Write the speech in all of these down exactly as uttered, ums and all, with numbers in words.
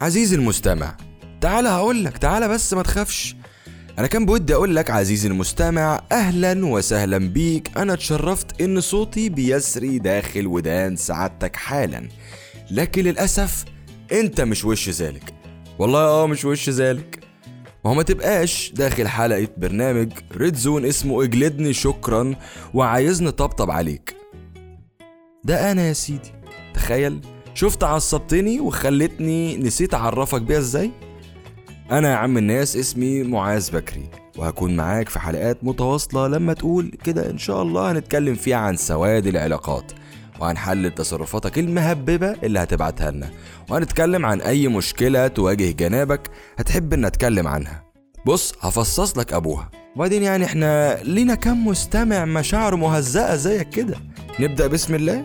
عزيزي المستمع، تعال هقولك، تعال بس ما تخافش. انا كان بودي اقولك عزيزي المستمع اهلا وسهلا بيك، انا اتشرفت ان صوتي بيسري داخل ودان سعادتك حالا، لكن للأسف انت مش وش ذلك. والله اه مش وش ذلك، وما تبقاش داخل حلقة برنامج ريد زون اسمه اجلدني شكرا وعايزني طبطب عليك. ده انا يا سيدي، تخيل، شفت عصبتني وخلتني نسيت اعرفك بيها ازاي. انا يا عم الناس اسمي معاذ بكري، وهكون معاك في حلقات متواصلة لما تقول كده ان شاء الله، هنتكلم فيها عن سواد العلاقات، وهنحلل تصرفاتك المهببة اللي هتبعتها لنا، وهنتكلم عن اي مشكلة تواجه جنابك هتحب ان نتكلم عنها. بص هفصص لك ابوها. وبعدين يعني احنا لينا كم مستمع مشاعر مهزأة زيك كده. نبدأ بسم الله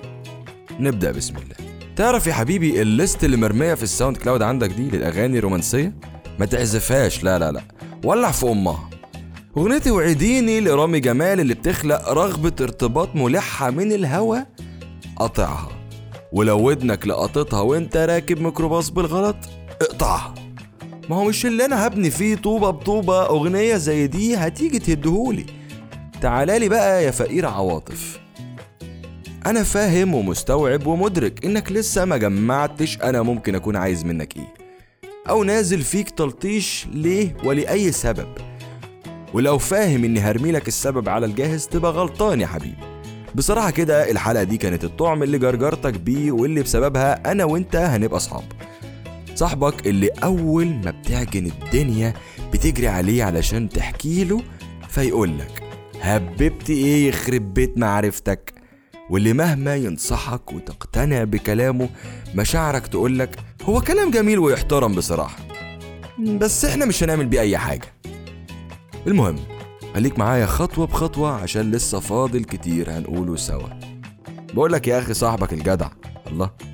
نبدأ بسم الله تعرف يا حبيبي الليست اللي مرمية في الساوند كلاود عندك دي للاغاني الرومانسية؟ ما تعزفهاش، لا لا لا، ولع في امها. اغنيتي وعديني لرامي جمال اللي بتخلق رغبة ارتباط ملحة من الهوى، قطعها. ولو ودنك لقطتها وانت راكب ميكروباص بالغلط، اقطعها. ما هو مش اللي انا هبني فيه طوبة بطوبة اغنية زي دي هتيجي تهدهولي. تعالالي بقى يا فقير عواطف، انا فاهم ومستوعب ومدرك انك لسه ما جمعتش انا ممكن اكون عايز منك ايه، او نازل فيك تلطيش ليه ولأي سبب. ولو فاهم اني هرميلك السبب على الجاهز تبقى غلطان يا حبيبي. بصراحة كده الحلقة دي كانت الطعم اللي جرجرتك بيه، واللي بسببها أنا وإنت هنبقى أصحاب. صاحبك اللي أول ما بتعجن الدنيا بتجري عليه علشان تحكيله، فيقولك هببت إيه يخرب بيت معرفتك، واللي مهما ينصحك وتقتنع بكلامه مشاعرك تقولك هو كلام جميل ويحترم بصراحة، بس إحنا مش هنعمل بيه أي حاجة. المهم خليك معايا خطوة بخطوة عشان لسه فاضل كتير هنقوله سوا. بقولك يا أخي صاحبك الجدع، الله،